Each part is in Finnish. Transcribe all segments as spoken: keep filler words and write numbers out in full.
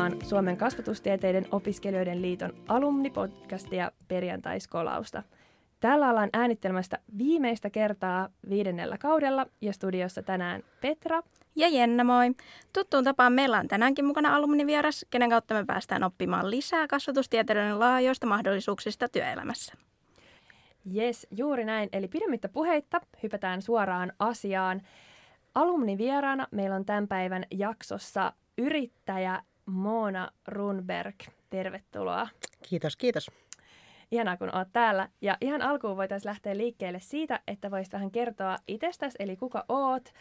kuuntelemaan Suomen kasvatustieteiden opiskelijoiden liiton alumnipodcastia perjantaiskolausta. Täällä ollaan äänittelmästä viimeistä kertaa viidennellä kaudella ja studiossa tänään Petra ja Jenna, moi. Tuttuun tapaan meillä on tänäänkin mukana alumnivieras, kenen kautta me päästään oppimaan lisää kasvatustieteiden laajoista mahdollisuuksista työelämässä. Jes, juuri näin. Eli pidemmittä puheitta hypätään suoraan asiaan. Alumnivieraana meillä on tämän päivän jaksossa yrittäjä Moona Runberg. Tervetuloa. Kiitos, kiitos. Ihanaa, kun olet täällä. Ja ihan alkuun voitaisiin lähteä liikkeelle siitä, että voisit vähän kertoa itsestäsi, eli kuka oot,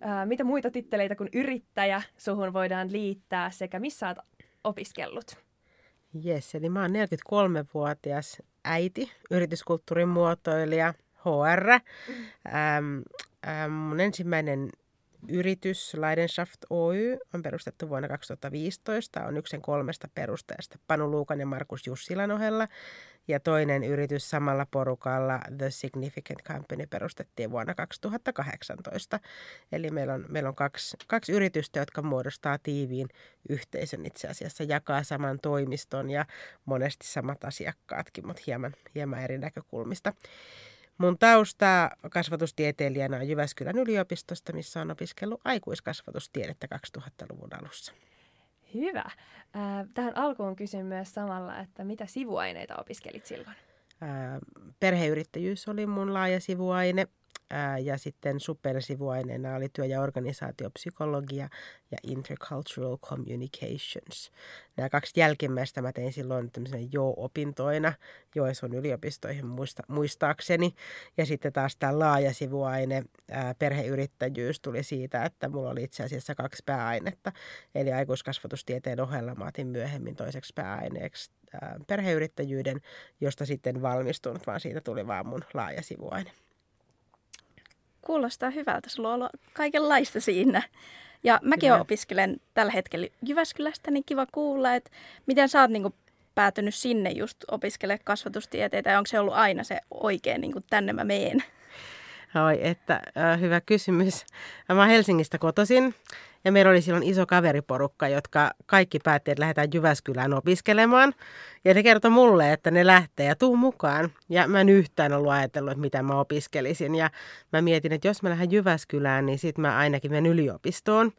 ää, mitä muita titteleitä kuin yrittäjä suhun voidaan liittää sekä missä olet opiskellut. Jes, eli mä oon neljäkymmentäkolmevuotias äiti, yrityskulttuurin muotoilija, H R. Ähm, ähm, mun ensimmäinen yritys, Leidenschaft Oy, on perustettu vuonna kaksituhattaviisitoista. On yksi sen kolmesta perustajasta Panu Luukan ja Markus Jussilan ohella. Ja toinen yritys samalla porukalla, The Significant Company, perustettiin vuonna kaksituhattakahdeksantoista. Eli meillä on, meillä on kaksi, kaksi yritystä, jotka muodostaa tiiviin yhteisön itse asiassa, jakaa saman toimiston ja monesti samat asiakkaatkin, mutta hieman, hieman eri näkökulmista. Mun tausta kasvatustieteilijänä on Jyväskylän yliopistosta, missä on opiskellut aikuiskasvatustiedettä kaksituhattaluvun alussa. Hyvä. Tähän alkuun kysyn myös samalla, että mitä sivuaineita opiskelit silloin? Perheyrittäjyys oli mun laaja sivuaine ja sitten supersivuaineena oli työ- ja organisaatiopsykologia ja intercultural communications. Nämä kaksi jälkimmäistä mä tein silloin tämmöisenä joo-opintoina Joensuun yliopistoihin muista, muistaakseni. Ja sitten taas tämä laaja sivuaine, ää, perheyrittäjyys, tuli siitä, että mulla oli itse asiassa kaksi pääainetta. Eli aikuiskasvatustieteen ohella mä otin myöhemmin toiseksi pääaineeksi ää, perheyrittäjyyden, josta sitten valmistunut, vaan siitä tuli vaan mun laaja sivuaine. Kuulostaa hyvältä. Sulla on ollut kaikenlaista siinä. Ja mäkin Kyllä. opiskelen tällä hetkellä Jyväskylästä, niin kiva kuulla, että miten sä oot niin kuin päätynyt sinne just opiskelemaan kasvatustieteitä ja onko se ollut aina se oikein niin kuin tänne mä meen? Oi, että äh, hyvä kysymys. Mä oon Helsingistä kotoisin ja meillä oli silloin iso kaveriporukka, jotka kaikki päätti, että lähdetään Jyväskylään opiskelemaan. Ja ne kertoi mulle, että ne lähtee ja tuu mukaan. Ja mä en yhtään ollut ajatellut, että mitä mä opiskelisin. Ja mä mietin, että jos mä lähden Jyväskylään, niin sit mä ainakin menen yliopistoon.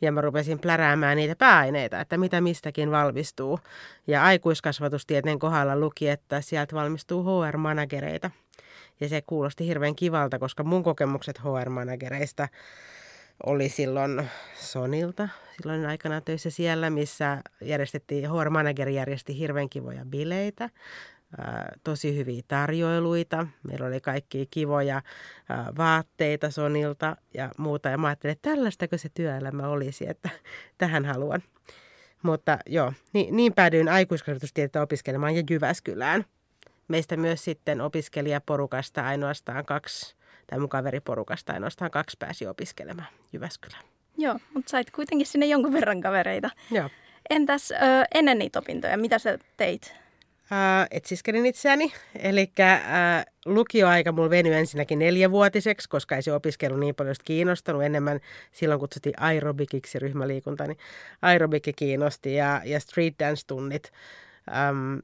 Ja mä rupesin pläräämään niitä pääaineita, että mitä mistäkin valmistuu. Ja aikuiskasvatustieteen kohdalla luki, että sieltä valmistuu H R-managereita. Ja se kuulosti hirveän kivalta, koska mun kokemukset H R-managereista oli silloin Sonilta, silloin aikanaan töissä siellä, missä järjestettiin, H R-manageri järjesti hirveän kivoja bileitä, ää, tosi hyviä tarjoiluita. Meillä oli kaikkia kivoja ää, vaatteita Sonilta ja muuta. Ja mä ajattelin, että tällaistako se työelämä olisi, että tähän haluan. Mutta joo, niin, niin päädyin aikuiskasvatustiedettä opiskelemaan ja Jyväskylään. Meistä myös sitten opiskelijaporukasta ainoastaan kaksi, tai mun kaveriporukasta ainoastaan kaksi pääsi opiskelemaan Jyväskylään. Joo, mutta sait kuitenkin sinne jonkun verran kavereita. Joo. Entäs ö, ennen niitä opintoja, mitä sä teit? Äh, etsiskelin itseäni, eli äh, lukioaika mulla venyi ensinnäkin neljävuotiseksi, koska ei se opiskelu niin paljon kiinnostanut. Enemmän silloin kutsuttiin aerobikiksi ryhmäliikunta, niin aerobikki kiinnosti ja, ja street dance-tunnit. Ähm,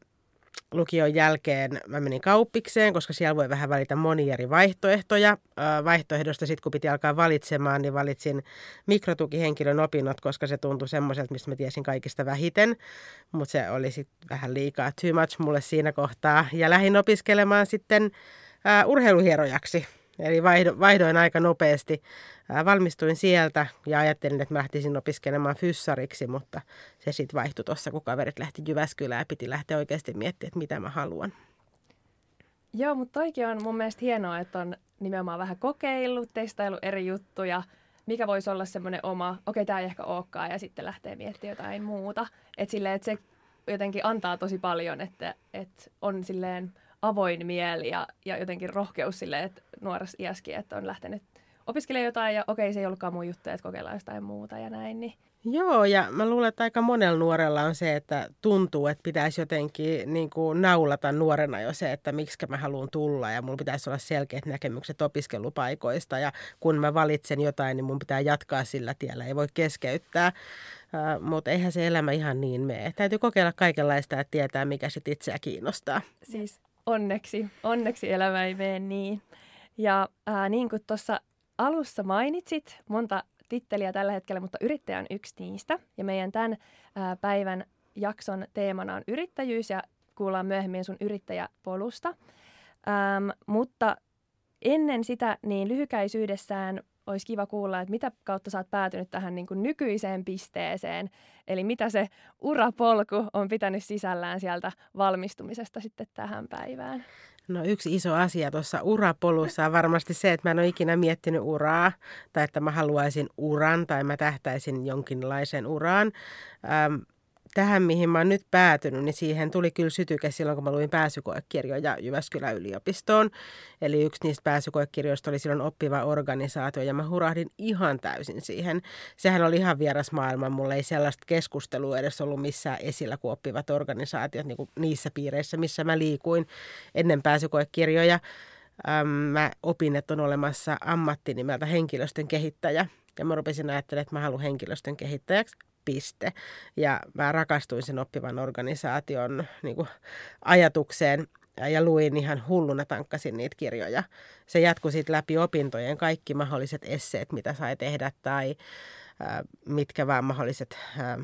Lukion jälkeen mä menin kauppikseen, koska siellä voi vähän valita monia eri vaihtoehtoja. Vaihtoehdosta sitten, kun piti alkaa valitsemaan, niin valitsin mikrotukihenkilön opinnot, koska se tuntui semmoiselta, mistä mä tiesin kaikista vähiten. Mutta se oli sitten vähän liikaa too much mulle siinä kohtaa. Ja lähdin opiskelemaan sitten ä, urheiluhierojaksi. Eli vaihdo, vaihdoin aika nopeasti. Ä, valmistuin sieltä ja ajattelin, että mä lähtisin opiskelemaan fyssariksi, mutta se sitten vaihtui tuossa, kun kaverit lähti Jyväskylään ja piti lähteä oikeasti miettimään, että mitä mä haluan. Joo, mutta toikin on mun mielestä hienoa, että on nimenomaan vähän kokeillut, testaillut eri juttuja, mikä voisi olla semmoinen oma, okei, tämä ei ehkä olekaan, ja sitten lähtee miettimään jotain muuta. Että silleen, että se jotenkin antaa tosi paljon, että, että on silleen avoin mieli ja, ja jotenkin rohkeus silleen, että nuoressa iässäkin, että on lähtenyt opiskelee jotain ja okei, se ei ollutkaan mun juttu, että kokeillaan jotain muuta ja näin. Niin. Joo, ja mä luulen, että aika monella nuorella on se, että tuntuu, että pitäisi jotenkin niin kuin naulata nuorena jo se, että miksikä mä haluan tulla ja mulla pitäisi olla selkeät näkemykset opiskelupaikoista ja kun mä valitsen jotain, niin mun pitää jatkaa sillä tiellä, ei voi keskeyttää. Uh, mutta eihän se elämä ihan niin mene. Täytyy kokeilla kaikenlaista ja tietää, mikä sit itseä kiinnostaa. Siis onneksi, onneksi elämä ei mene niin. Ja uh, niin kuin tuossa alussa mainitsit, monta titteliä tällä hetkellä, mutta yrittäjä on yksi niistä. Ja meidän tämän uh, päivän jakson teemana on yrittäjyys ja kuullaan myöhemmin sun yrittäjäpolusta. Um, mutta ennen sitä niin lyhykäisyydessään olisi kiva kuulla, että mitä kautta sä oot päätynyt tähän niin kuin nykyiseen pisteeseen, eli mitä se urapolku on pitänyt sisällään sieltä valmistumisesta sitten tähän päivään. No yksi iso asia tuossa urapolussa on varmasti se, että mä en ole ikinä miettinyt uraa tai että mä haluaisin uran tai mä tähtäisin jonkinlaiseen uraan. Ähm, Tähän, mihin mä oon nyt päätynyt, niin siihen tuli kyllä sytyke silloin, kun mä luin pääsykoekirjoja Jyväskylän yliopistoon. Eli yksi niistä pääsykoekirjoista oli silloin oppiva organisaatio, ja mä hurahdin ihan täysin siihen. Sehän oli ihan vieras maailma. Mulla ei sellaista keskustelua edes ollut missään esillä, kun oppivat organisaatiot niin kuin niissä piireissä, missä mä liikuin ennen pääsykoekirjoja. Ähm, mä opin, että on olemassa ammattinimeltä henkilöstön kehittäjä, ja mä rupesin ajattelemaan, että mä haluan henkilöstön kehittäjäksi. Piste. Ja mä rakastuin sen oppivan organisaation niin kuin, ajatukseen ja luin ihan hulluna, tankkasin niitä kirjoja. Se jatkui sitten läpi opintojen kaikki mahdolliset esseet, mitä sai tehdä tai äh, mitkä vaan mahdolliset äh,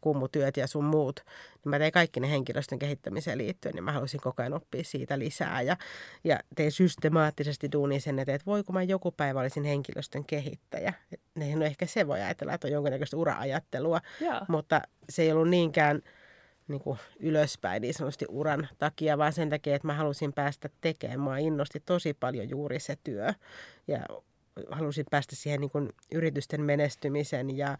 kummutyöt ja sun muut. Mä tein kaikki ne henkilöstön kehittämiseen liittyen, niin mä halusin koko ajan oppia siitä lisää. Ja, ja tein systemaattisesti duunin sen eteen, että voi kun mä joku päivä olisin henkilöstön kehittäjä. No ehkä se voi ajatella, että on jonkinnäköistä ura-ajattelua, yeah. Mutta se ei ollut niinkään niin kuin ylöspäin niin sanotusti uran takia, vaan sen takia, että mä halusin päästä tekemään. Mä innosti tosi paljon juuri se työ ja halusin päästä siihen niin kuin yritysten menestymisen ja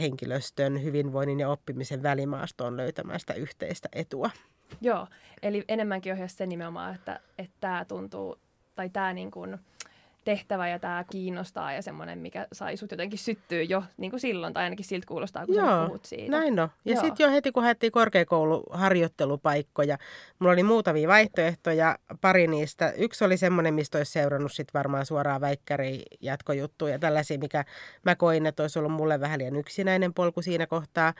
henkilöstön hyvinvoinnin ja oppimisen välimaastoon löytämään sitä yhteistä etua. Joo, eli enemmänkin ohjasi se nimenomaan, että, että tämä tuntuu, tai tämä niin kuin tehtävä ja tämä kiinnostaa ja semmoinen, mikä sai sut jotenkin syttyä jo niin kuin silloin, tai ainakin siltä kuulostaa, kun Joo, sä puhut siitä. Näin on. Ja sitten jo heti, kun haettiin korkeakouluharjoittelupaikkoja, mulla oli muutamia vaihtoehtoja, pari niistä. Yksi oli semmoinen, mistä olisi seurannut sit varmaan suoraan väikkäriin jatkojuttuja ja tällaisia, mikä mä koin, että olisi ollut mulle vähän liian yksinäinen polku siinä kohtaa.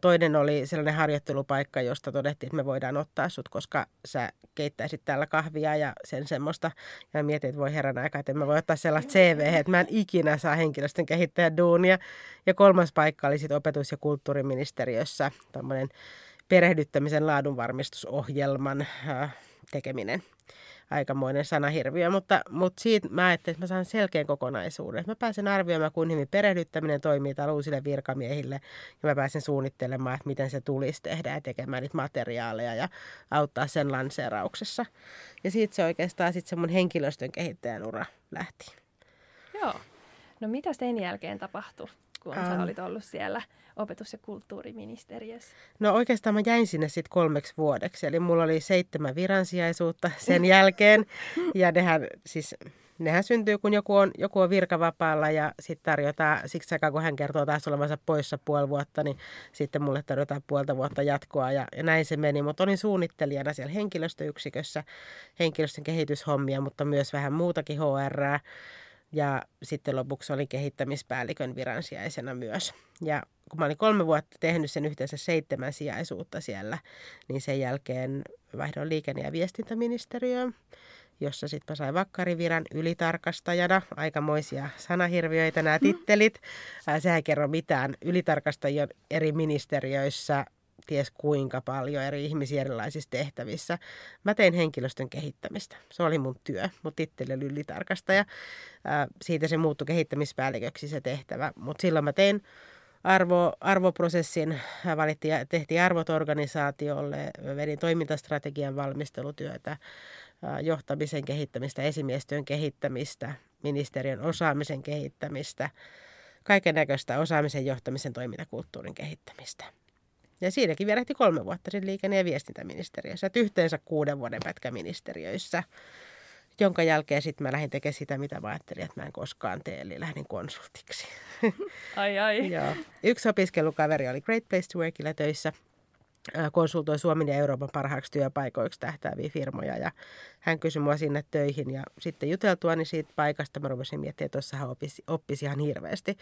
Toinen oli sellainen harjoittelupaikka, josta todettiin, että me voidaan ottaa sut, koska sä keittäisit täällä kahvia ja sen semmoista. Ja mietin, että voi herran aika, että en mä voi ottaa sellaista C V:hen, että mä en ikinä saa henkilöstön kehittäjän duunia. Ja kolmas paikka oli sitten opetus- ja kulttuuriministeriössä tämmöinen perehdyttämisen laadunvarmistusohjelman tekeminen. Aikamoinen sanahirviö, mutta, mutta siitä mä ajattelin, että mä saan selkeän kokonaisuuden. Mä pääsen arvioimaan, kuinka hyvin perehdyttäminen toimii täällä uusille virkamiehille ja mä pääsen suunnittelemaan, että miten se tulisi tehdä ja tekemään niitä materiaaleja ja auttaa sen lanseerauksessa. Ja siitä se oikeastaan sitten se mun henkilöstön kehittäjän ura lähti. Joo. No mitä sen jälkeen tapahtui, kun um. sä olit ollut siellä opetus- ja kulttuuriministeriössä? No oikeastaan mä jäin sinne sitten kolmeksi vuodeksi. Eli mulla oli seitsemän viransijaisuutta sen jälkeen. Ja nehän, siis, nehän syntyy, kun joku on, joku on virkavapaalla ja sitten tarjotaan, siksi aikaa kun hän kertoo taas olevansa poissa puoli vuotta, niin sitten mulle tarjotaan puolta vuotta jatkoa ja, ja näin se meni. Mutta olin suunnittelijana siellä henkilöstöyksikössä, henkilöstön kehityshommia, mutta myös vähän muutakin H R:ää. Ja sitten lopuksi olin kehittämispäällikön viransijaisena myös. Ja kun mä olin kolme vuotta tehnyt sen yhteensä seitsemän sijaisuutta siellä, niin sen jälkeen vaihdoin liikenne- ja viestintäministeriöön, jossa sitten mä sain vakkariviran ylitarkastajana. Aikamoisia sanahirviöitä nämä tittelit. Sehän ei kerro mitään. Ylitarkastajia on eri ministeriöissä ties kuinka paljon eri ihmisiä erilaisissa tehtävissä. Mä tein henkilöstön kehittämistä. Se oli mun työ. Mun titteli oli ylitarkastaja. Siitä se muuttui kehittämispäälliköksi se tehtävä. Mutta silloin mä tein arvo, arvoprosessin. Valittiin, tehtiin arvot organisaatiolle. Vedin toimintastrategian valmistelutyötä, johtamisen kehittämistä, esimiestyön kehittämistä, ministeriön osaamisen kehittämistä, kaiken näköistä osaamisen, johtamisen, toimintakulttuurin kehittämistä. Ja siinäkin vierähti kolme vuotta sitten liikenne- ja viestintäministeriössä, että yhteensä kuuden vuoden pätkäministeriöissä. jonka jälkeen sitten mä lähdin tekemään sitä, mitä mä ajattelin, että mä en koskaan tee, eli lähdin konsultiksi. Ai ai. Joo. Yksi opiskelukaveri oli Great Place to Workilla töissä. Konsultoi Suomen ja Euroopan parhaaksi työpaikoiksi tähtääviä firmoja ja hän kysyi mua sinne töihin ja sitten juteltuani siitä paikasta mä rupesin miettimään, että tuossahan oppisi, oppisi ihan hirveästi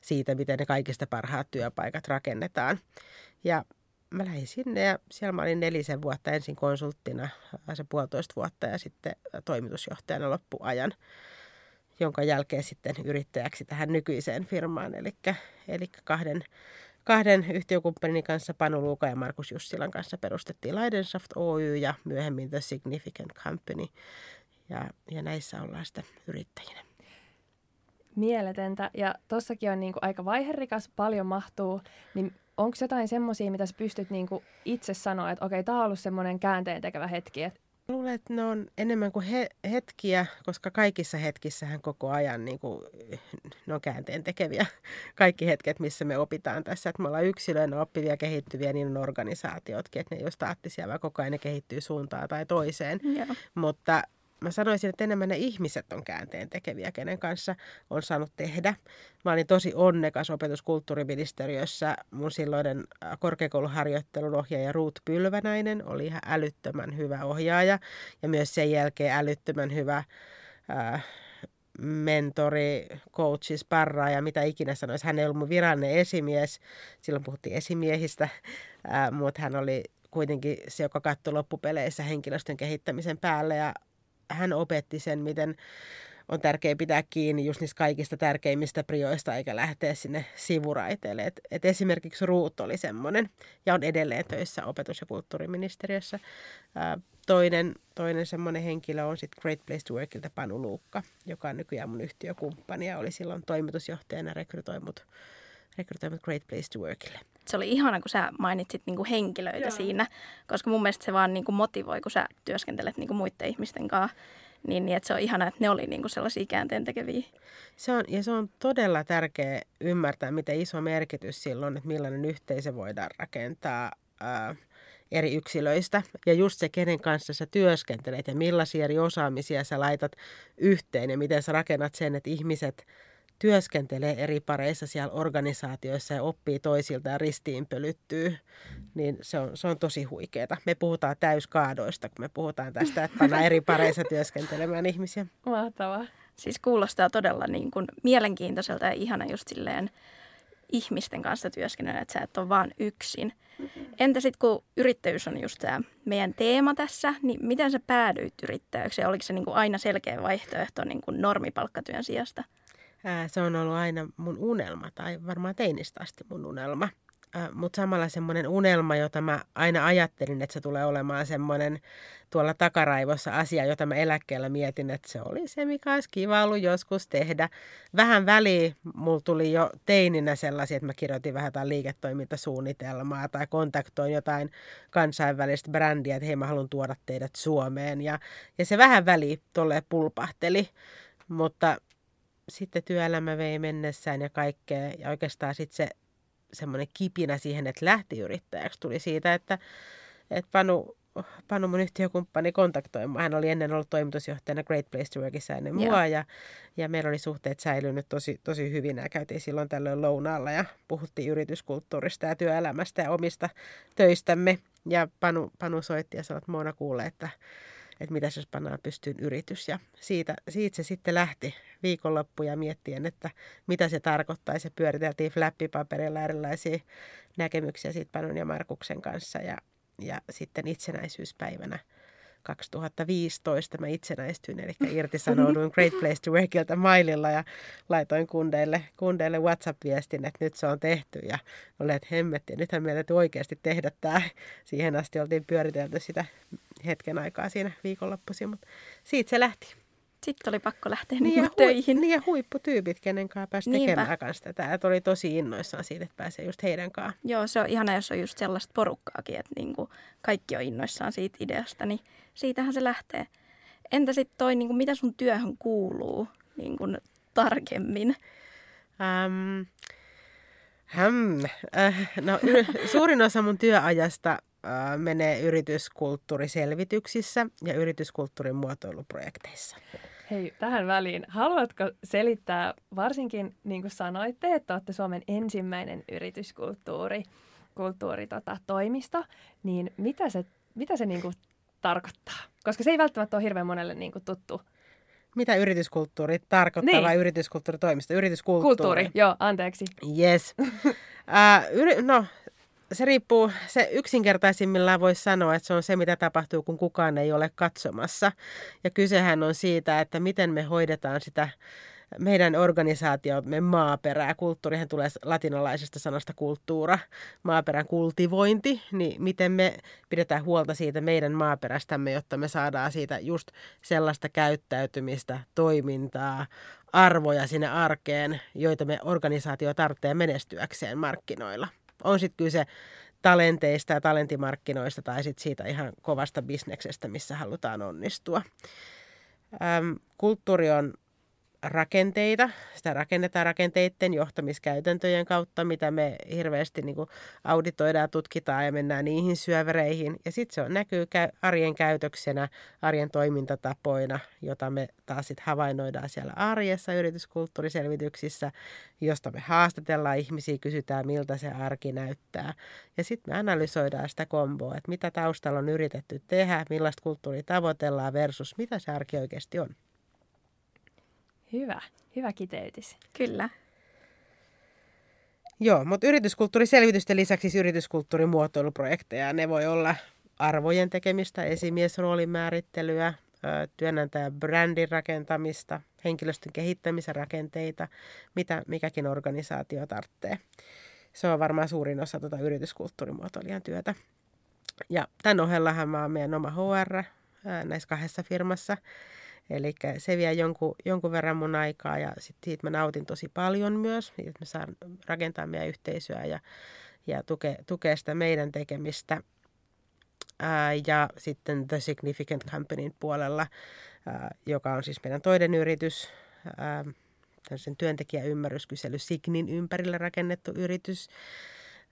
siitä, miten ne kaikista parhaat työpaikat rakennetaan. Ja mä lähdin sinne ja siellä mä olin nelisen vuotta ensin konsulttina, se puolitoista vuotta ja sitten toimitusjohtajana loppuajan, jonka jälkeen sitten yrittäjäksi tähän nykyiseen firmaan, eli, eli kahden Kahden yhtiökumppanin kanssa, Panu Luukan ja Markus Jussilan kanssa, perustettiin Leidenschaft Oy ja myöhemmin The Significant Company. Ja, ja näissä ollaan sitten yrittäjinä. Mieletöntä. Ja tuossakin on niin kuin aika vaiherikas, paljon mahtuu. Niin onko jotain semmoisia, mitä sä pystyt niin kuin itse sanoa, että okei, tämä on ollut semmoinen käänteentekevä hetki? Et... Luulen, että ne on enemmän kuin he, hetkiä, koska kaikissa hetkissähän koko ajan niin kuin, ne on käänteentekeviä. Kaikki hetket, missä me opitaan tässä, että me ollaan yksilöinä oppivia, kehittyviä, niin on organisaatiotkin, että ne ei ole staattisia, vaan koko ajan ne kehittyy suuntaan tai toiseen. Yeah. Mutta mä sanoisin, että enemmän ne ihmiset on käänteentekeviä, kenen kanssa on saanut tehdä. Mä olin tosi onnekas opetuskulttuuriministeriössä. Mun silloinen korkeakouluharjoittelun ohjaaja Ruut Pylvänäinen oli ihan älyttömän hyvä ohjaaja. Ja myös sen jälkeen älyttömän hyvä äh, mentori, coachi, sparraaja, mitä ikinä sanoisi. Hän ei ollut mun virallinen esimies. Silloin puhuttiin esimiehistä, äh, mutta hän oli kuitenkin se, joka katsoi loppupeleissä henkilöstön kehittämisen päälle ja hän opetti sen, miten on tärkeää pitää kiinni just niistä kaikista tärkeimmistä prioista, eikä lähteä sinne sivuraiteille. Et, et esimerkiksi Ruut oli semmoinen, ja on edelleen töissä opetus- ja kulttuuriministeriössä. Ää, toinen toinen semmoinen henkilö on sitten Great Place to Workilta Panu Luukka, joka on nykyään mun yhtiökumppani, ja oli silloin toimitusjohtajana rekrytoimut, rekrytoimut Great Place to Workille. Se oli ihana, kun sä mainitsit niinku henkilöitä Joo. siinä, koska mun mielestä se vaan niinku motivoi, kun sä työskentelet niinku muiden ihmisten kanssa. Niin, niin että se on ihana, että ne oli niinku sellaisia käänteentekeviä. Se on, ja se on todella tärkeä ymmärtää, miten iso merkitys sillä on, että millainen yhteisö voidaan rakentaa ää, eri yksilöistä. Ja just se, kenen kanssa sä työskentelet ja millaisia eri osaamisia sä laitat yhteen ja miten sä rakennat sen, että ihmiset työskentelee eri pareissa siellä organisaatioissa ja oppii toisiltaan ja ristiinpölyttyy, niin se on, se on tosi huikeeta. Me puhutaan täyskaadoista, kun me puhutaan tästä, että pannaan eri pareissa työskentelemään ihmisiä. Mahtavaa. Siis kuulostaa todella niin kuin mielenkiintoiselta ja ihana just silleen ihmisten kanssa työskennellä, että sä et ole vaan yksin. Entä sitten kun yrittäjyys on just tämä meidän teema tässä, niin miten sä päädyit yrittäjäksi? Oliko se niin kuin aina selkeä vaihtoehto niin kuin normipalkkatyön sijasta? Se on ollut aina mun unelma, tai varmaan teinistä asti mun unelma. Mutta samalla semmoinen unelma, jota mä aina ajattelin, että se tulee olemaan semmoinen tuolla takaraivossa asia, jota mä eläkkeellä mietin, että se oli se, mikä olisi kiva ollut joskus tehdä. Vähän väliin mulla tuli jo teininä sellaisia, että mä kirjoitin vähän jotain liiketoimintasuunnitelmaa tai kontaktoin jotain kansainvälistä brändiä, että hei, mä haluan tuoda teidät Suomeen. Ja, ja se vähän väliin tolleen pulpahteli, mutta sitten työelämä vei mennessään ja kaikkea. Ja oikeastaan sitten se semmoinen kipinä siihen, että lähti yrittäjäksi, tuli siitä, että, että Panu, Panu mun yhtiökumppani kontaktoi mua. Hän oli ennen ollut toimitusjohtajana Great Place to Workissa ennen mua. Yeah. Ja, ja meillä oli suhteet säilynyt tosi, tosi hyvin. Ja käytiin silloin tällöin lounaalla ja puhuttiin yrityskulttuurista ja työelämästä ja omista töistämme. Ja Panu, Panu soitti ja sanoi, että Moona kuulee, että että mitäs jos pannaan pystyyn yritys. Ja siitä, siitä se sitten lähti viikonloppuja miettien, että mitä se tarkoittaisi. Se pyöriteltiin flappipaperilla erilaisia näkemyksiä siitä Panun ja Markuksen kanssa. Ja, ja sitten itsenäisyyspäivänä kaksituhattaviisitoista mä itsenäistyin, eli irtisanouduin Great Place to Workilta maililla ja laitoin kundeille, kundeille WhatsApp-viestin, että nyt se on tehty ja olen, että hemmetti, nythän meidän täytyy oikeasti tehdä tämä. Siihen asti oltiin pyöritelty sitä hetken aikaa siinä viikonloppuisin, mutta siitä se lähti. Sitten oli pakko lähteä niin niin hu- töihin. Niin ja huipputyypit, kenen kanssa pääsi tekemään kanssa tätä. Että oli tosi innoissaan siitä, että pääsee just heidän kanssaan. Joo, se on ihana, jos on just sellaista porukkaakin, että niinku kaikki on innoissaan siitä ideasta, niin siitähän se lähtee. Entä sitten toi, niinku, mitä sun työhön kuuluu niinku tarkemmin? Ähm, häm, äh, no, suurin osa mun työajasta menee yrityskulttuuriselvityksissä ja yrityskulttuurin muotoiluprojekteissa. Hei, tähän väliin. Haluatko selittää, varsinkin niin kuin sanoitte, että olette Suomen ensimmäinen yrityskulttuuri, kulttuuri, tota, toimisto, niin mitä se, mitä se niin kuin tarkoittaa? Koska se ei välttämättä ole hirveän monelle niin kuin tuttu. Mitä yrityskulttuuri tarkoittaa niin. Vai yrityskulttuuritoimisto? Yrityskulttuuri. Kulttuuri, joo, anteeksi. Yes. uh, yri- no, se riippuu, se yksinkertaisimmillaan voisi sanoa, että se on se, mitä tapahtuu, kun kukaan ei ole katsomassa. Ja kysehän on siitä, että miten me hoidetaan sitä meidän organisaatiomme maaperää. Kulttuurihan tulee latinalaisesta sanasta kulttuura, maaperän kultivointi, niin miten me pidetään huolta siitä meidän maaperästämme, jotta me saadaan siitä just sellaista käyttäytymistä, toimintaa, arvoja sinne arkeen, joita me organisaatio tarvitsee menestyäkseen markkinoilla. On sitten kyse talenteista ja talentimarkkinoista tai sitten siitä ihan kovasta bisneksestä, missä halutaan onnistua. Ähm, kulttuuri on rakenteita. Sitä rakennetaan rakenteiden johtamiskäytäntöjen kautta, mitä me hirveästi niin kuin auditoidaan, tutkitaan ja mennään niihin syövereihin. Ja sitten se on, näkyy arjen käytöksenä, arjen toimintatapoina, jota me taas sit havainnoidaan siellä arjessa yrityskulttuuriselvityksissä, josta me haastatellaan ihmisiä, kysytään miltä se arki näyttää. Ja sitten me analysoidaan sitä komboa, että mitä taustalla on yritetty tehdä, millaista kulttuuria tavoitellaan versus mitä se arki oikeasti on. Hyvä. Hyvä kiteytys. Kyllä. Joo, mutta yrityskulttuuriselvitysten lisäksi siis yrityskulttuurin muotoiluprojekteja. Ne voi olla arvojen tekemistä, esimiesroolin määrittelyä, työnantajan brändin rakentamista, henkilöstön kehittämisen rakenteita, mitä mikäkin organisaatio tarvitsee. Se on varmaan suurin osa tuota yrityskulttuurimuotoilijan työtä. Ja tämän ohellahan mä oon meidän oma H R näissä kahdessa firmassa. Eli se vie jonkun, jonkun verran mun aikaa ja sit siitä mä nautin tosi paljon myös, että me saan rakentaa meidän yhteisöä ja, ja tuke, tukea sitä meidän tekemistä. Ää, ja sitten The Significant Companyn puolella, ää, joka on siis meidän toinen yritys, ää, tämmöisen työntekijäymmärryskysely Signin ympärillä rakennettu yritys,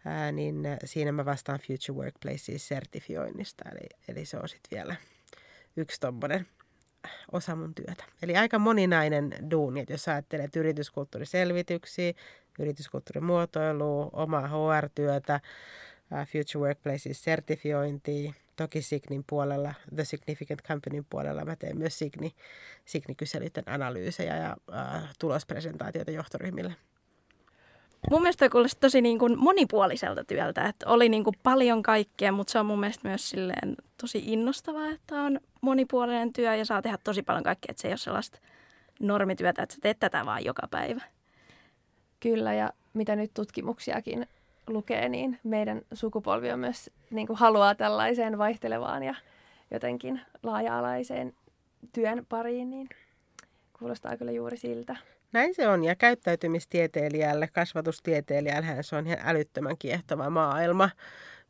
ää, niin siinä mä vastaan Future Workplaces sertifioinnista, eli, eli se on sitten vielä yksi tommoinen osa mun työtä. Eli aika moninainen duuni, että jos ajattelee, että yrityskulttuuriselvityksiä, yrityskulttuurimuotoilua, omaa H R-työtä, Future Workplaces sertifiointia, toki Signin puolella, The Significant Companyn puolella mä teen myös Signi, Signi-kyselyiden analyysejä ja äh, tulospresentaatioita johtoryhmille. Mun mielestä kuulosti tosi niin kuin monipuoliselta työltä, että oli niin kuin paljon kaikkea, mutta se on mun mielestä myös silleen tosi innostavaa, että on monipuolinen työ ja saa tehdä tosi paljon kaikkea, että se ei ole sellaista normityötä, että sä teet tätä vaan joka päivä. Kyllä, ja mitä nyt tutkimuksiakin lukee, niin meidän sukupolvi on myös niin kuin haluaa tällaiseen vaihtelevaan ja jotenkin laaja-alaiseen työn pariin, niin kuulostaa kyllä juuri siltä. Näin se on, ja käyttäytymistieteilijälle, kasvatustieteilijällähän se on ihan älyttömän kiehtova maailma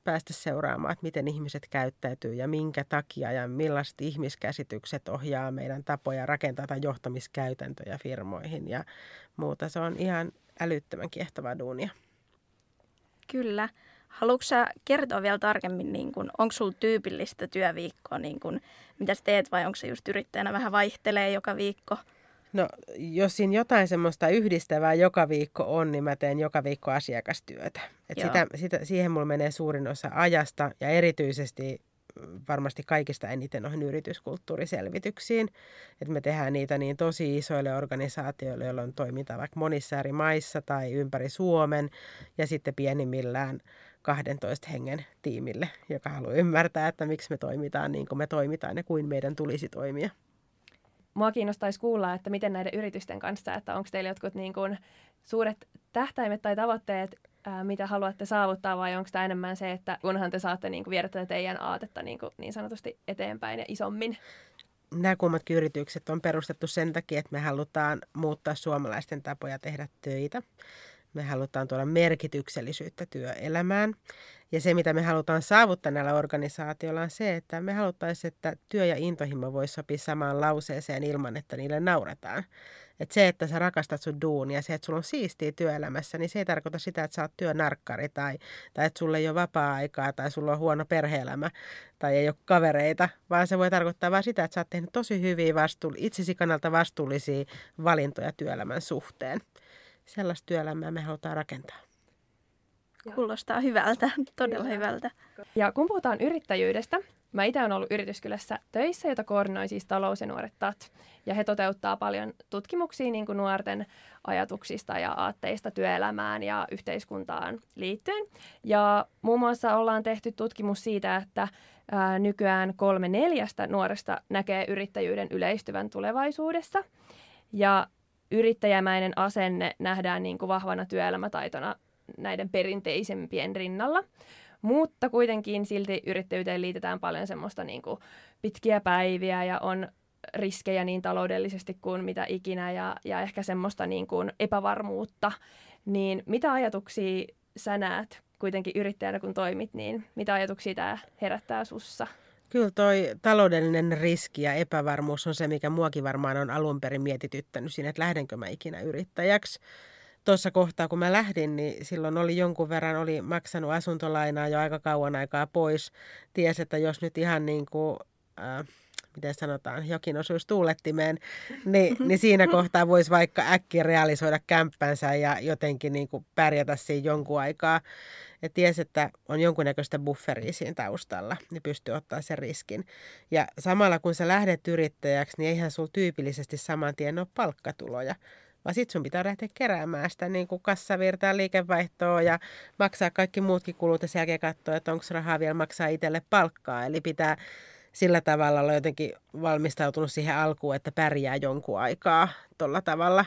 päästä seuraamaan, että miten ihmiset käyttäytyy ja minkä takia ja millaiset ihmiskäsitykset ohjaa meidän tapoja rakentaa tai johtamiskäytäntöjä firmoihin ja muuta. Se on ihan älyttömän kiehtova duunia. Kyllä. Haluatko sä kertoa vielä tarkemmin, niin kun, onko sulla tyypillistä työviikkoa, niin kun, mitä sä teet vai onko se just yrittäjänä vähän vaihtelee joka viikko? No, jos siinä jotain semmoista yhdistävää joka viikko on, niin mä teen joka viikko asiakastyötä. Et sitä, sitä, siihen mulla menee suurin osa ajasta ja erityisesti varmasti kaikista eniten noihin yrityskulttuuriselvityksiin. Et me tehdään niitä niin tosi isoille organisaatioille, joilla on toimintaa vaikka monissa eri maissa tai ympäri Suomen ja sitten pienimmillään kahdentoista hengen tiimille, joka haluaa ymmärtää, että miksi me toimitaan niin kuin me toimitaan ja kuin meidän tulisi toimia. Mua kiinnostaisi kuulla, että miten näiden yritysten kanssa, että onko teillä jotkut niin kuin suuret tähtäimet tai tavoitteet, ää, mitä haluatte saavuttaa, vai onko tämä enemmän se, että kunhan te saatte niin kuin viedä tätä teidän aatetta niin kuin niin sanotusti eteenpäin ja isommin? Nämä kummatkin yritykset on perustettu sen takia, että me halutaan muuttaa suomalaisten tapoja tehdä töitä. Me halutaan tuoda merkityksellisyyttä työelämään. Ja se, mitä me halutaan saavuttaa näillä organisaatioilla, on se, että me haluttaisiin, että työ ja intohimo voisi sopia samaan lauseeseen ilman, että niille naurataan. Että se, että sä rakastat sun duunia, se, että sulla on siistiä työelämässä, niin se ei tarkoita sitä, että sä oot työnarkkari tai, tai että sulla ei ole vapaa-aikaa tai sulla on huono perhe-elämä tai ei ole kavereita, vaan se voi tarkoittaa vain sitä, että sä oot tehnyt tosi hyviä vastuull- itsesi kannalta vastuullisia valintoja työelämän suhteen. Sellaista työelämää me halutaan rakentaa. Kuulostaa hyvältä, todella Kyllä. hyvältä. Ja kun puhutaan yrittäjyydestä, mä itse olen ollut Yrityskylässä töissä, jota koordinoi siis Talous ja nuoret T A T. Ja he toteuttaa paljon tutkimuksia niin kuin nuorten ajatuksista ja aatteista työelämään ja yhteiskuntaan liittyen. Ja muun muassa ollaan tehty tutkimus siitä, että ää, nykyään kolme neljästä nuoresta näkee yrittäjyyden yleistyvän tulevaisuudessa. Ja yrittäjämäinen asenne nähdään niin kuin vahvana työelämätaitona näiden perinteisempien rinnalla, mutta kuitenkin silti yrittäjyyteen liitetään paljon semmoista niin kuin pitkiä päiviä ja on riskejä niin taloudellisesti kuin mitä ikinä ja, ja ehkä semmoista niin kuin epävarmuutta. Niin mitä ajatuksia sä näet kuitenkin yrittäjänä kun toimit, niin mitä ajatuksia tämä herättää sussa? Kyllä toi taloudellinen riski ja epävarmuus on se, mikä muakin varmaan on alun perin mietityttänyt siinä, että lähdenkö mä ikinä yrittäjäksi. Tuossa kohtaa, kun mä lähdin, niin silloin oli jonkun verran oli maksanut asuntolainaa jo aika kauan aikaa pois. Ties, että jos nyt ihan niin kuin, äh, miten sanotaan, jokin osuisi tuulettimeen, niin, niin siinä kohtaa voisi vaikka äkkiä realisoida kämppänsä ja jotenkin niin kuin pärjätä siinä jonkun aikaa. Ja ties, että on jonkunnäköistä bufferia siinä taustalla, niin pystyy ottaa sen riskin. Ja samalla kun sä lähdet yrittäjäksi, niin eihän sulla tyypillisesti saman tien ole palkkatuloja. Vaan sitten sun pitää lähteä keräämään sitä niin kuin kassavirtaa, liikevaihtoa ja maksaa kaikki muutkin kulut ja sen jälkeen katsoa, että onko rahaa vielä maksaa itselle palkkaa. Eli pitää sillä tavalla olla jotenkin valmistautunut siihen alkuun, että pärjää jonkun aikaa tuolla tavalla,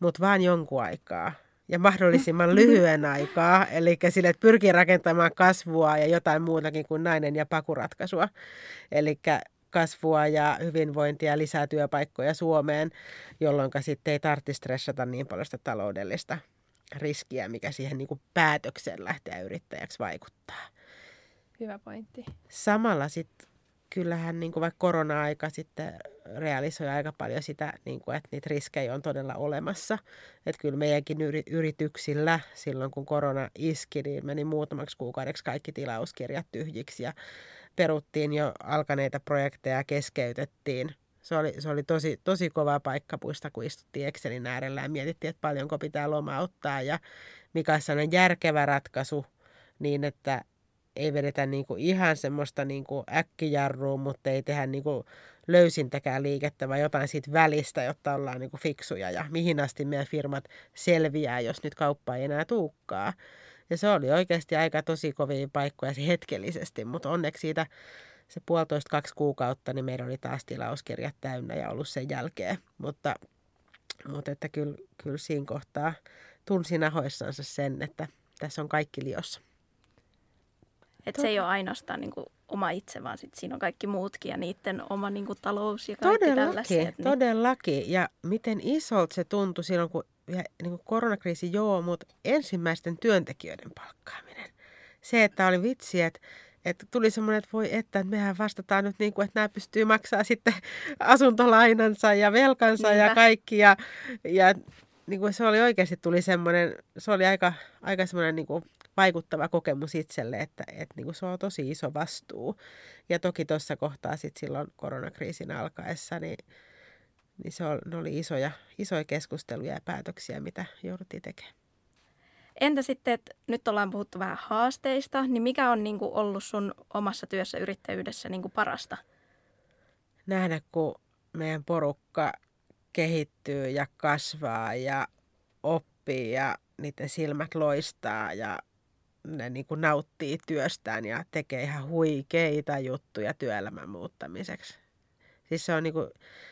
mutta vaan jonkun aikaa. Ja mahdollisimman lyhyen aikaa, eli sille, että pyrkii rakentamaan kasvua ja jotain muutakin kuin nainen ja pakuratkaisua. Eli kasvua ja hyvinvointia, lisää työpaikkoja Suomeen, jolloin sitten ei tarvitse stressata niin paljon sitä taloudellista riskiä, mikä siihen niin kuin päätökseen lähtee yrittäjäksi vaikuttaa. Hyvä pointti. Samalla sitten kyllähän niin kuin vaikka korona-aika sitten realisoi aika paljon sitä, niin kuin, että niitä riskejä on todella olemassa. Että kyllä meidänkin yrityksillä silloin, kun korona iski, niin meni muutamaksi kuukaudeksi kaikki tilauskirjat tyhjiksi ja peruttiin jo alkaneita projekteja, keskeytettiin. Se oli, se oli tosi, tosi kova paikka puista, kun istuttiin Excelin äärellä ja mietittiin, että paljonko pitää lomauttaa ja mikä on sellainen järkevä ratkaisu niin, että ei vedetä niinku ihan semmoista niinku äkkijarrua, mutta ei tehdä niinku löysintäkään liikettä, vaan jotain siitä välistä, jotta ollaan niinku fiksuja ja mihin asti meidän firmat selviää, jos nyt kauppa ei enää tulekaan. Ja se oli oikeasti aika tosi kovia paikkoja se hetkellisesti, mutta onneksi siitä se puolitoista kaksi kuukautta, niin meillä oli taas tilauskirjat täynnä ja ollut sen jälkeen. Mutta, mutta että kyllä, kyllä siinä kohtaa tunsi nahoissansa sen, että tässä on kaikki liossa. Että se ei ole ainoastaan niin kuin oma itse, vaan sit siinä on kaikki muutkin ja niiden oma niin kuin talous ja kaikki tällaiset. Todellakin. Ja miten isolta se tuntui silloin, kun ja niin kuin koronakriisi joo, mutta ensimmäisten työntekijöiden palkkaaminen. Se, että oli vitsi, että, että tuli semmoinen, että voi että, että mehän vastataan nyt niin kuin, että nämä pystyy maksamaan sitten asuntolainansa ja velkansa Niinpä. ja kaikki. Ja, ja niin kuin se oli oikeasti tuli semmoinen, se oli aika, aika semmoinen niin kuin vaikuttava kokemus itselle, että, että niin kuin se on tosi iso vastuu. Ja toki tuossa kohtaa sitten silloin koronakriisin alkaessa, niin Niin se oli, ne oli isoja, isoja keskusteluja ja päätöksiä, mitä jouduttiin tekemään. Entä sitten, että nyt ollaan puhuttu vähän haasteista, niin mikä on niin kuin ollut sun omassa työssä yrittäjyydessä niin kuin parasta? Nähdä, kun meidän porukka kehittyy ja kasvaa ja oppii ja niiden silmät loistaa ja ne niin kuin nauttii työstään ja tekee ihan huikeita juttuja työelämän muuttamiseksi. Siis se on niin kuin,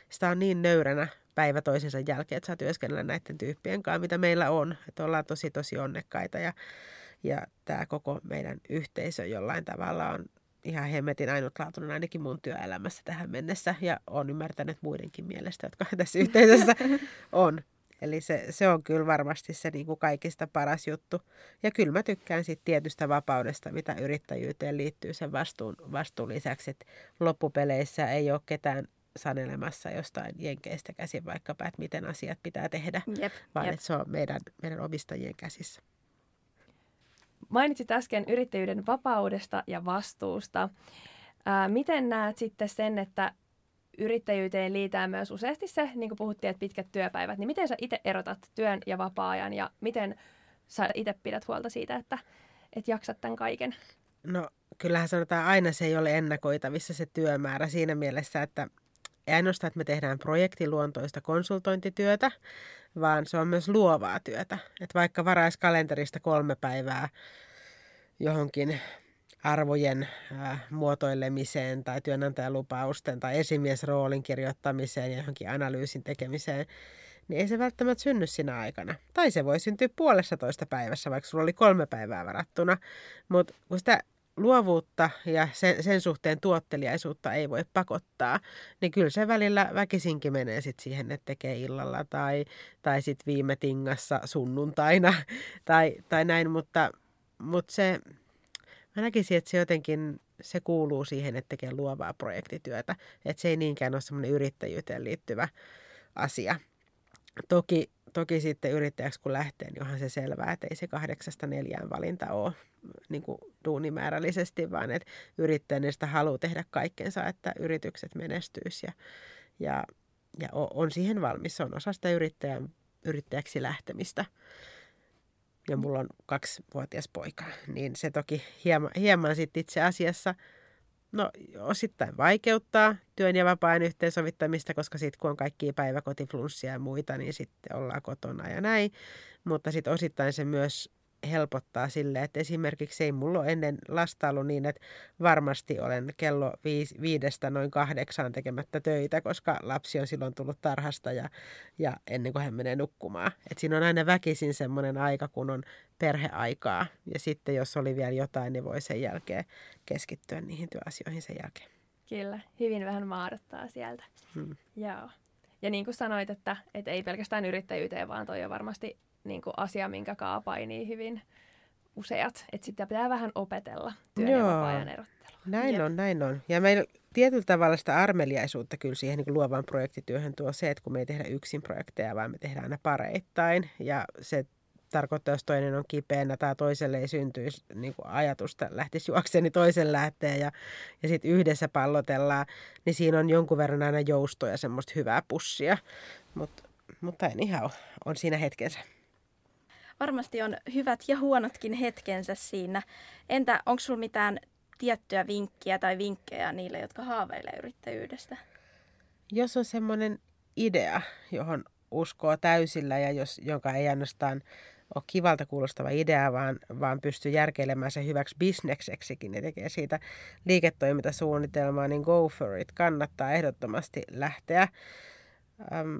sitä on niin nöyränä päivä toisensa jälkeen, että saa työskennellä näiden tyyppien kanssa, mitä meillä on. Että ollaan tosi, tosi onnekkaita ja, ja tämä koko meidän yhteisö jollain tavalla on ihan hemmetin ainutlaatuinen ainakin mun työelämässä tähän mennessä. Ja olen ymmärtänyt muidenkin mielestä, jotka tässä yhteisössä on. Eli se, se on kyllä varmasti se niin kuin kaikista paras juttu. Ja kyllä mä tykkään sit tietystä vapaudesta, mitä yrittäjyyteen liittyy sen vastuun, vastuun lisäksi. Et loppupeleissä ei ole ketään sanelemassa jostain jenkeistä käsin vaikkapa, että miten asiat pitää tehdä, jep, vaan jep. Että se on meidän, meidän omistajien käsissä. Mainitsit äsken yrittäjyyden vapaudesta ja vastuusta. Ää, miten näet sitten sen, että yrittäjyyteen liitää myös useasti se, niin kuin puhuttiin, että pitkät työpäivät, niin miten sä itse erotat työn ja vapaa-ajan ja miten sä itse pidät huolta siitä, että et jaksat tämän kaiken? No kyllähän sanotaan aina se ei ole ennakoitavissa se työmäärä siinä mielessä, että ei ainoastaan, että me tehdään projektiluontoista konsultointityötä, vaan se on myös luovaa työtä. Että vaikka varaisi kalenterista kolme päivää johonkin arvojen äh, muotoilemiseen tai työnantajalupausten tai esimiesroolin kirjoittamiseen ja johonkin analyysin tekemiseen, niin ei se välttämättä synny sinä aikana. Tai se voi syntyä puolessa toista päivässä, vaikka sulla oli kolme päivää varattuna. Mutta kun sitä luovuutta ja sen, sen suhteen tuotteliaisuutta ei voi pakottaa, niin kyllä se välillä väkisinkin menee sit siihen, että tekee illalla tai, tai sitten viime tingassa sunnuntaina tai, tai näin, mutta, mutta se, mä näkisin, että se jotenkin se kuuluu siihen, että tekee luovaa projektityötä, että se ei niinkään ole semmoinen yrittäjyyteen liittyvä asia. Toki, toki sitten yrittäjäksi kun lähtee, niin onhan se selvää, että ei se kahdeksasta neljään valinta ole niin kuin duunimäärällisesti, vaan että yrittäjänä sitä haluaa tehdä kaikkensa, että yritykset menestyis ja, ja, ja on siihen valmis. Se on osa sitä yrittäjän, yrittäjäksi lähtemistä. Ja mulla on kaksivuotias poika, niin se toki hieman, hieman sitten itse asiassa no osittain vaikeuttaa työn ja vapaan yhteensovittamista, koska sitten kun on kaikkia päiväkotiflunssia ja muita, niin sitten ollaan kotona ja näin. Mutta sitten osittain se myös helpottaa sille, että esimerkiksi ei mulla ole ennen lasta ollut niin, että varmasti olen kello viis, viidestä noin kahdeksaan tekemättä töitä, koska lapsi on silloin tullut tarhasta ja, ja ennen kuin hän menee nukkumaan. Et siinä on aina väkisin semmoinen aika, kun on perheaikaa ja sitten jos oli vielä jotain, niin voi sen jälkeen keskittyä niihin työasioihin sen jälkeen. Kyllä, hyvin vähän maadattaa sieltä. Hmm. Joo. Ja niin kuin sanoit, että, että ei pelkästään yrittäjyyteen, vaan toi on varmasti niin kuin asia, minkä kaa painii hyvin useat. Että sitä pitää vähän opetella työn Joo. ja vapaa-ajan erottelua. Näin Jep. on, näin on. Ja meillä tietyllä tavalla sitä armeliaisuutta kyllä siihen niin kuin luovan projektityöhön tuo se, että kun me ei tehdä yksin projekteja, vaan me tehdään aina pareittain. Ja se tarkoittaa, jos toinen on kipeänä tai toiselle ei syntyisi niin kuin ajatusta, lähtisi juokseen, niin toisen lähtee ja, ja sitten yhdessä pallotellaan. Niin siinä on jonkun verran aina joustoja, semmoista hyvää pussia. Mut, mutta en ihan ole. On siinä hetkensä. Varmasti on hyvät ja huonotkin hetkensä siinä. Entä onko sulla mitään tiettyä vinkkiä tai vinkkejä niille, jotka haaveilee yrittäjyydestä? Jos on semmoinen idea, johon uskoo täysillä ja jos, jonka ei ainoastaan ole kivalta kuulostava idea, vaan, vaan pystyy järkeilemään sen hyväksi bisnekseksikin ja tekee siitä liiketoimintasuunnitelmaa, niin go for it. Kannattaa ehdottomasti lähteä. Ähm,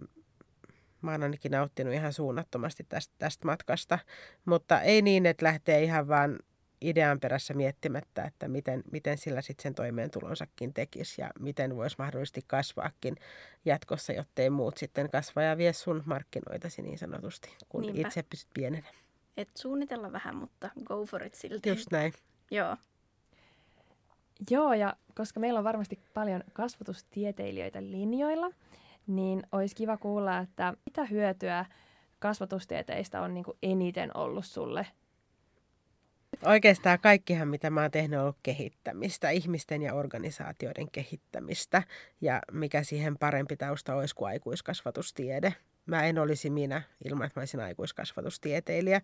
Mä oon ainakin nauttinut ihan suunnattomasti tästä, tästä matkasta, mutta ei niin, että lähtee ihan vaan idean perässä miettimättä, että miten, miten sillä sitten sen toimeentulonsakin tekisi ja miten voisi mahdollisesti kasvaakin jatkossa, jottei muut sitten kasva ja vie sun markkinoitasi niin sanotusti, kun Niinpä. Itse pysyt pienenä. Et suunnitella vähän, mutta go for it silti. Just näin. Joo. Joo, ja koska meillä on varmasti paljon kasvatustieteilijöitä linjoilla, niin olisi kiva kuulla, että mitä hyötyä kasvatustieteistä on niin kuin eniten ollut sulle? Oikeastaan kaikkihan, mitä mä oon tehnyt, on ollut kehittämistä, ihmisten ja organisaatioiden kehittämistä. Ja mikä siihen parempi tausta olisi kuin aikuiskasvatustiede. Mä en olisi minä ilman, että mä olisin aikuiskasvatustieteilijä.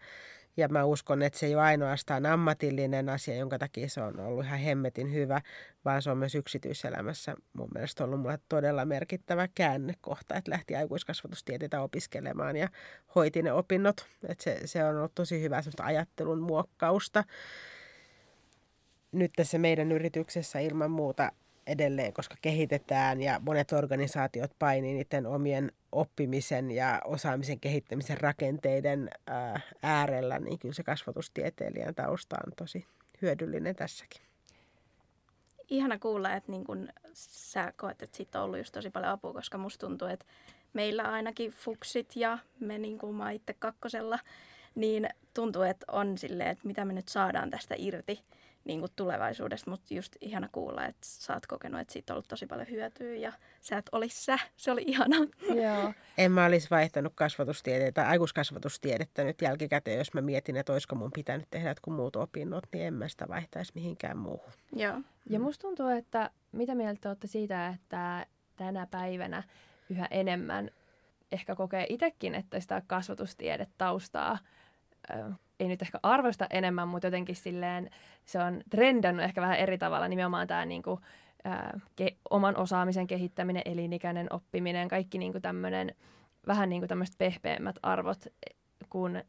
Ja mä uskon, että se ei ole ainoastaan ammatillinen asia, jonka takia se on ollut ihan hemmetin hyvä, vaan se on myös yksityiselämässä mun mielestä ollut mulle todella merkittävä käännekohta, että lähti aikuiskasvatustieteitä opiskelemaan ja hoiti ne opinnot. Että se, se on ollut tosi hyvä semmoista ajattelun muokkausta. Nyt tässä meidän yrityksessä ilman muuta edelleen, koska kehitetään ja monet organisaatiot painii niiden omien oppimisen ja osaamisen kehittämisen rakenteiden äärellä, niin kyllä se kasvatustieteilijän tausta on tosi hyödyllinen tässäkin. ihana kuulla, että niin kun sä koet, että siitä on ollut just tosi paljon apua, koska musta tuntuu, että meillä ainakin fuksit ja me niin kuin mä itse kakkosella, niin tuntuu, että on silleen, että mitä me nyt saadaan tästä irti niin kuin tulevaisuudesta. Mutta just ihana kuulla, että sä oot kokenut, että siitä on ollut tosi paljon hyötyä ja sä et olis sä. Se oli ihana. Joo. En mä olisi vaihtanut kasvatustieteitä tai aikuiskasvatustiedettä nyt jälkikäteen, jos mä mietin, että olisiko mun pitänyt tehdä jotkut muut opinnot, niin en mä sitä vaihtaisi mihinkään muuhun. Joo. Ja musta tuntuu, että mitä mieltä olette siitä, että tänä päivänä yhä enemmän ehkä kokee itsekin, että sitä kasvatustiedetaustaa ö, ei nyt ehkä arvosta enemmän, mutta jotenkin silleen se on trendannut ehkä vähän eri tavalla. Nimenomaan tämä niinku, ö, ke, oman osaamisen kehittäminen, elinikäinen oppiminen, kaikki niinku tämmöinen, vähän niinku tämmöiset pehmeämmät arvot, kun,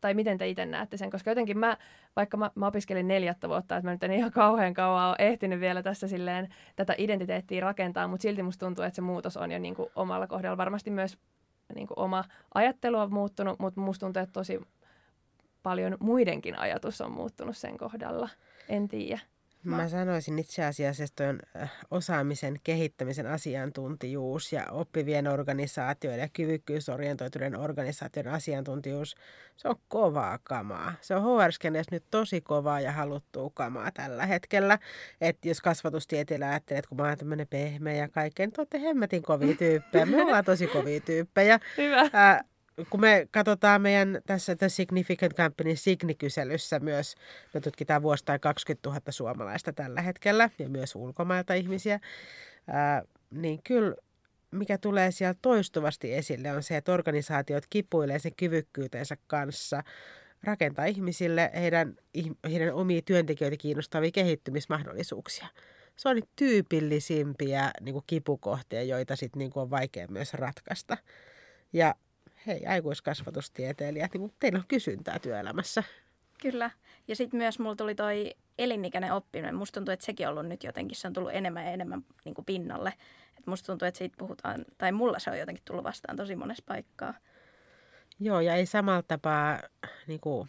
tai miten te itse näette sen? Koska jotenkin mä, vaikka mä, mä opiskelin neljättä vuotta, että mä nyt en ihan kauhean kauan ole ehtinyt vielä tässä silleen tätä identiteettiä rakentaa, mutta silti musta tuntuu, että se muutos on jo niin kuin omalla kohdalla. Varmasti myös niin kuin oma ajattelu on muuttunut, mutta musta tuntuu, että tosi paljon muidenkin ajatus on muuttunut sen kohdalla. En tiedä. Mä sanoisin itse asiassa, että on osaamisen kehittämisen asiantuntijuus ja oppivien organisaatioiden ja kyvykkyysorientoituneiden organisaatioiden asiantuntijuus, se on kovaa kamaa. Se on H R-skeneissä nyt tosi kovaa ja haluttua kamaa tällä hetkellä. Että jos kasvatustieteellä ajattelee, että kun mä oon tämmöinen pehmeä ja kaikkea, niin te olette hemmetin kovia tyyppejä. Me ollaan tosi kovia tyyppejä. Hyvä. Ää, Kun me katsotaan meidän tässä The Significant Companyn Signi-kyselyssä myös, me tutkitaan vuosittain kaksikymmentätuhatta suomalaista tällä hetkellä ja myös ulkomailta ihmisiä, ää, niin kyllä mikä tulee siellä toistuvasti esille on se, että organisaatiot kipuilee sen kyvykkyytensä kanssa rakentaa ihmisille heidän, heidän omia työntekijöitä kiinnostavia kehittymismahdollisuuksia. Se on niitä tyypillisimpiä niin kuin kipukohtia, joita sit, niin kuin on vaikea myös ratkaista. Ja hei, aikuiskasvatustieteilijät, niin teillä on kysyntää työelämässä. Kyllä. Ja sitten myös mulla tuli toi elinikäinen oppiminen. Musta tuntuu, että sekin on ollut nyt jotenkin, se on tullut enemmän ja enemmän niin kuin pinnalle. Et musta tuntuu, että siitä puhutaan, tai mulla se on jotenkin tullut vastaan tosi monessa paikkaa. Joo, ja ei samalla tapaa, niin kuin,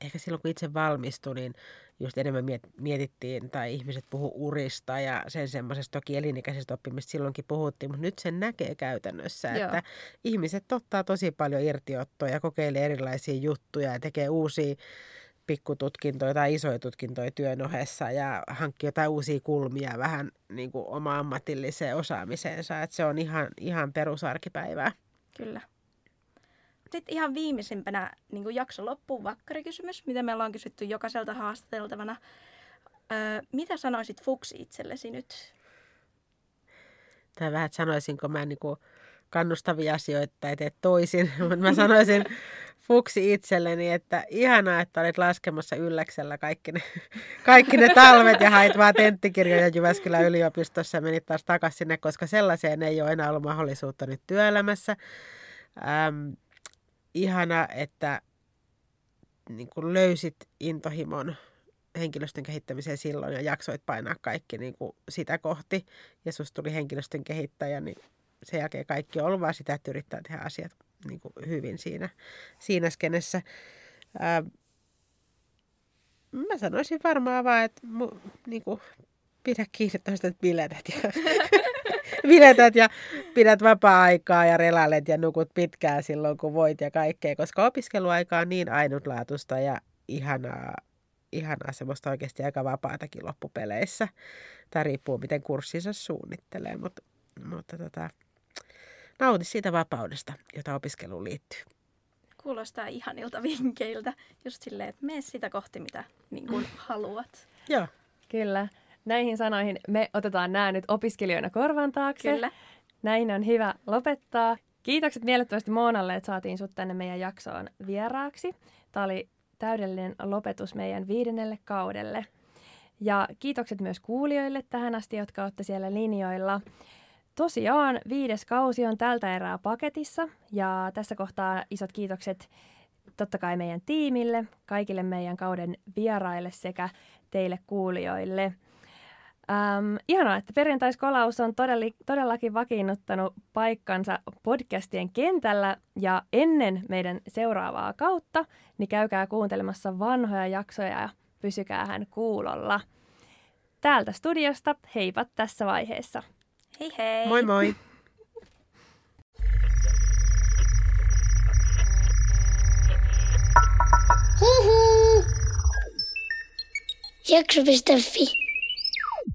ehkä silloin kun itse valmistui, niin just enemmän mietittiin, tai ihmiset puhuu urista ja sen semmoisesta toki elinikäisestä oppimista silloinkin puhuttiin, mutta nyt sen näkee käytännössä, Joo. että ihmiset ottaa tosi paljon irtiottoja ja kokeilee erilaisia juttuja ja tekee uusia pikkututkintoja tai isoja tutkintoja työn ohessa ja hankkii jotain uusia kulmia vähän niin kuin oma ammatilliseen osaamiseensa, että se on ihan, ihan perusarkipäivää. Kyllä. Sitten ihan viimeisimpänä niin jakso loppuun vakkarikysymys, mitä me ollaan kysytty jokaiselta haastateltavana. Öö, mitä sanoisit fuksi itsellesi nyt? Tai vähän sanoisinko mä niin kannustavia asioita tai teet toisin, mutta mä sanoisin fuksi itselleni, että ihanaa, että olit laskemassa ylläksellä kaikki ne, kaikki ne talvet ja hait vaan tenttikirjoja Jyväskylän yliopistossa ja menit taas takaisin sinne, koska sellaiseen ei ole enää ollut mahdollisuutta nyt työelämässä. Ähm, Ihana, että niin kun löysit intohimon henkilöstön kehittämiseen silloin ja jaksoit painaa kaikki niin kun sitä kohti. Ja susta tuli henkilöstön kehittäjä, niin sen jälkeen kaikki on ollut vaan sitä, että yrittää tehdä asiat niin kun hyvin siinä, siinä skenessä. Ää, mä sanoisin varmaan vaan, että mu, niin kun, pidä kiinni toista, että biletät ja biletät ja pidät vapaa-aikaa ja relailet ja nukut pitkään silloin, kun voit ja kaikkea, koska opiskeluaika on niin ainutlaatuista ja ihanaa, ihanaa semmoista oikeasti aika vapaatakin loppupeleissä. Tämä riippuu, miten kurssinsa suunnittelee, mutta, mutta tota, nauti siitä vapaudesta, jota opiskeluun liittyy. Kuulostaa ihanilta vinkkeiltä, just silleen, että mene sitä kohti, mitä niin kuin haluat. Joo. Kyllä. Näihin sanoihin me otetaan nämä nyt opiskelijoina korvan taakse. Kyllä. Näin on hyvä lopettaa. Kiitokset mielettömästi Moonalle, että saatiin sut tänne meidän jaksoon vieraaksi. Tämä oli täydellinen lopetus meidän viidennelle kaudelle. Ja kiitokset myös kuulijoille tähän asti, jotka olette siellä linjoilla. Tosiaan viides kausi on tältä erää paketissa ja tässä kohtaa isot kiitokset totta kai meidän tiimille, kaikille meidän kauden vieraille sekä teille kuulijoille. Ähm, ihanaa, että perjantainskolaus on todelli, todellakin vakiinnuttanut paikkansa podcastien kentällä ja ennen meidän seuraavaa kautta, niin käykää kuuntelemassa vanhoja jaksoja ja pysykäähän kuulolla. täältä studiosta. Heipat tässä vaiheessa. Hei hei! Moi moi! Hihi! Jakso piste fi